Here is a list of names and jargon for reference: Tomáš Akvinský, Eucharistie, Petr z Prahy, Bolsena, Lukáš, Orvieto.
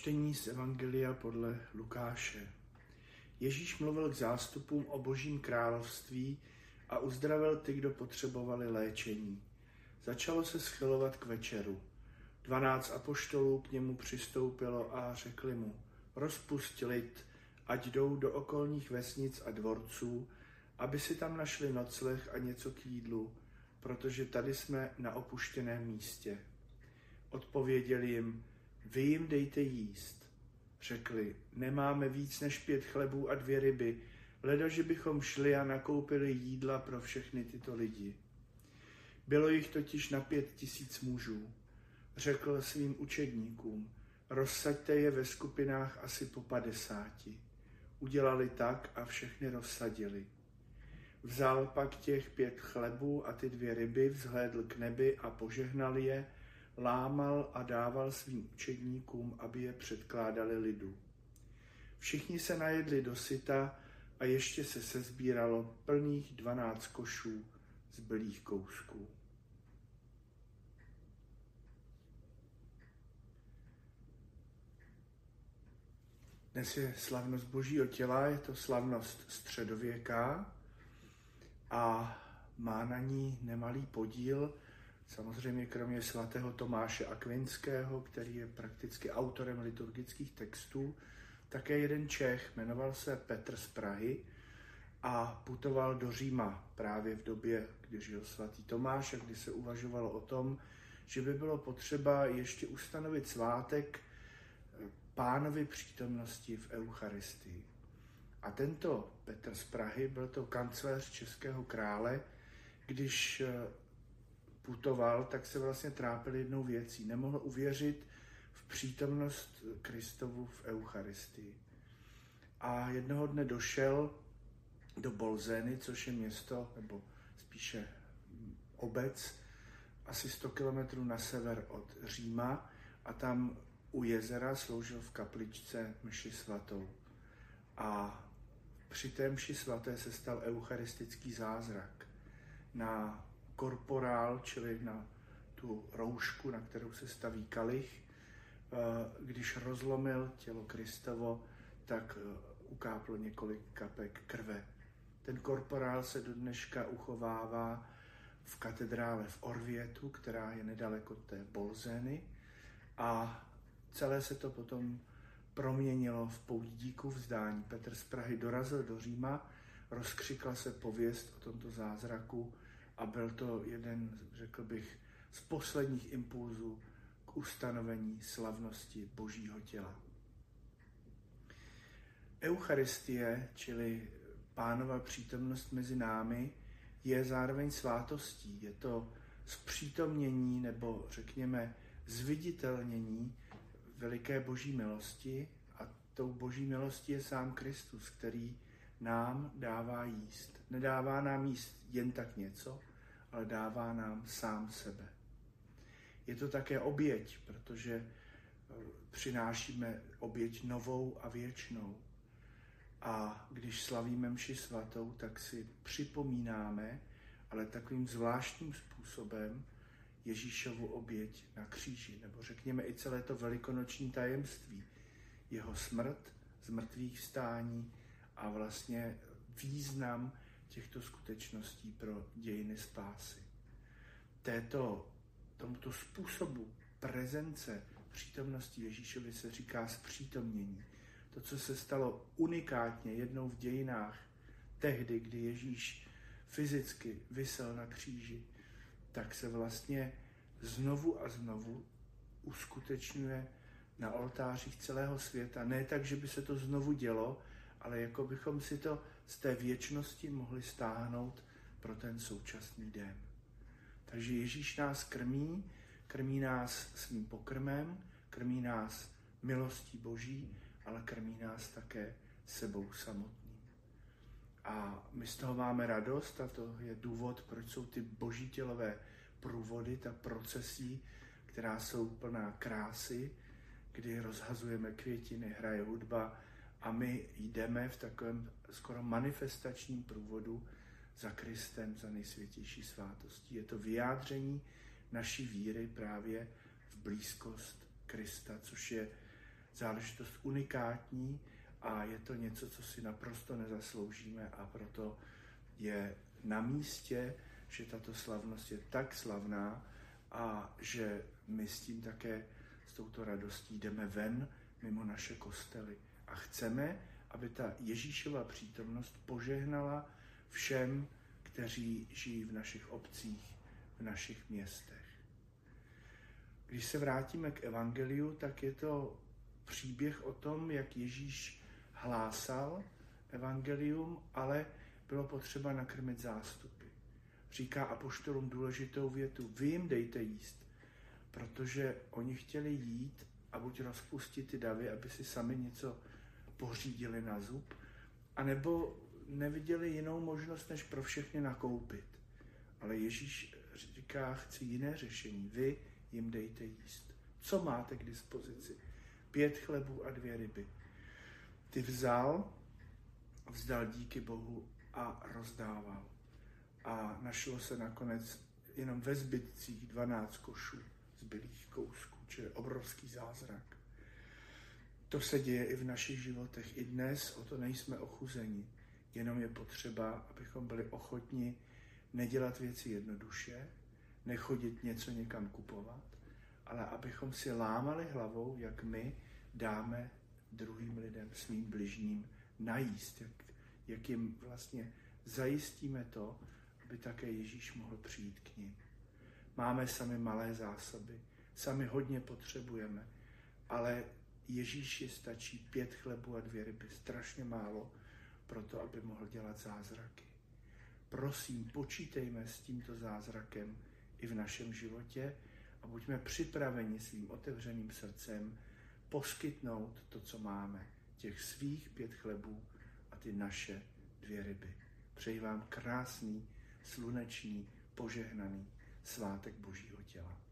Čtení z Evangelia podle Lukáše. Ježíš mluvil k zástupům o Božím království a uzdravil ty, kdo potřebovali léčení. Začalo se schylovat k večeru. 12 apoštolů k němu přistoupilo a řekli mu: rozpusť lid, ať jdou do okolních vesnic a dvorců, aby si tam našli nocleh a něco k jídlu, protože tady jsme na opuštěném místě. Odpověděl jim: vy jim dejte jíst. Řekli: nemáme víc než 5 chlebů a 2 ryby, ledaže bychom šli a nakoupili jídla pro všechny tyto lidi. Bylo jich totiž na 5 000 mužů. Řekl svým učedníkům: rozsaďte je ve skupinách asi po 50. Udělali tak a všechny rozsadili. Vzal pak těch 5 chlebů a ty 2 ryby, vzhlédl k nebi a požehnal je, lámal a dával svým učedníkům, aby je předkládali lidu. Všichni se najedli dosyta a ještě se sezbíralo plných 12 košů zbylých kousků. Dnes je slavnost Božího těla, je to slavnost středověká a má na ní nemalý podíl samozřejmě kromě svatého Tomáše Akvinského, který je prakticky autorem liturgických textů, také jeden Čech, jmenoval se Petr z Prahy a putoval do Říma právě v době, kdy žil svatý Tomáš a kdy se uvažovalo o tom, že by bylo potřeba ještě ustanovit svátek Pánovy přítomnosti v Eucharistii. A tento Petr z Prahy byl to kancléř českého krále, když putoval, tak se vlastně trápil jednou věcí. Nemohl uvěřit v přítomnost Kristovu v Eucharistii. A jednoho dne došel do Bolseny, což je město, nebo spíše obec, asi 100 kilometrů na sever od Říma a tam u jezera sloužil v kapličce mši svatou. A při té mši svaté se stal eucharistický zázrak. Na korporál, čili na tu roušku, na kterou se staví kalich, když rozlomil tělo Kristovo, tak ukáplo několik kapek krve. Ten korporál se do dneška uchovává v katedrále v Orvietu, která je nedaleko té Bolseny, a celé se to potom proměnilo v poudíku vzdání. Petr z Prahy dorazil do Říma, rozkřikla se pověst o tomto zázraku a byl to jeden, řekl bych, z posledních impulzů k ustanovení slavnosti Božího těla. Eucharistie, čili Pánova přítomnost mezi námi, je zároveň svátostí. Je to zpřítomnění nebo řekněme zviditelnění veliké Boží milosti a tou Boží milostí je sám Kristus, který nám dává jíst. Nedává nám jíst jen tak něco, ale dává nám sám sebe. Je to také oběť, protože přinášíme oběť novou a věčnou. A když slavíme mši svatou, tak si připomínáme, ale takovým zvláštním způsobem, Ježíšovu oběť na kříži, nebo řekněme i celé to velikonoční tajemství, jeho smrt, zmrtvých vstání a vlastně význam těchto skutečností pro dějiny spásy. Tomuto způsobu prezence přítomnosti Ježíšovi se říká zpřítomnění. To, co se stalo unikátně jednou v dějinách, tehdy, kdy Ježíš fyzicky visel na kříži, tak se vlastně znovu a znovu uskutečňuje na oltářích celého světa. Ne tak, že by se to znovu dělo, ale jako bychom si to z té věčnosti mohli stáhnout pro ten současný den. Takže Ježíš nás krmí nás svým pokrmem, krmí nás milostí Boží, ale krmí nás také sebou samotným. A my z toho máme radost a to je důvod, proč jsou ty Boží tělové průvody, ta procesí, která jsou plná krásy, kdy rozhazujeme květiny, hraje hudba, a my jdeme v takovém skoro manifestačním průvodu za Kristem, za nejsvětější svátostí. Je to vyjádření naší víry právě v blízkost Krista, což je záležitost unikátní a je to něco, co si naprosto nezasloužíme, a proto je na místě, že tato slavnost je tak slavná a že my s tím také, s touto radostí jdeme ven mimo naše kostely a chceme, aby ta Ježíšova přítomnost požehnala všem, kteří žijí v našich obcích, v našich městech. Když se vrátíme k evangeliu, tak je to příběh o tom, jak Ježíš hlásal evangelium, ale bylo potřeba nakrmit zástupy. Říká apoštolům důležitou větu: vy jim dejte jíst, protože oni chtěli jít a buď rozpustit ty davy, aby si sami něco pořídili na zub, anebo neviděli jinou možnost, než pro všechny nakoupit. Ale Ježíš říká: chci jiné řešení, vy jim dejte jíst. Co máte k dispozici? 5 chlebů a 2 ryby. Ty vzal, vzdal díky Bohu a rozdával. A našlo se nakonec jenom ve zbytcích 12 košů zbylých kousků, čili obrovský zázrak. To se děje i v našich životech. I dnes o to nejsme ochuzeni. Jenom je potřeba, abychom byli ochotni nedělat věci jednoduše, nechodit něco někam kupovat, ale abychom si lámali hlavou, jak my dáme druhým lidem, svým bližním najíst, jak jim vlastně zajistíme to, aby také Ježíš mohl přijít k nim. Máme sami malé zásoby, sami hodně potřebujeme, ale Ježíši stačí 5 chlebů a 2 ryby, strašně málo, proto aby mohl dělat zázraky. Prosím, počítejme s tímto zázrakem i v našem životě a buďme připraveni svým otevřeným srdcem poskytnout to, co máme, těch svých 5 chlebů a ty naše 2 ryby. Přeji vám krásný, sluneční, požehnaný svátek Božího těla.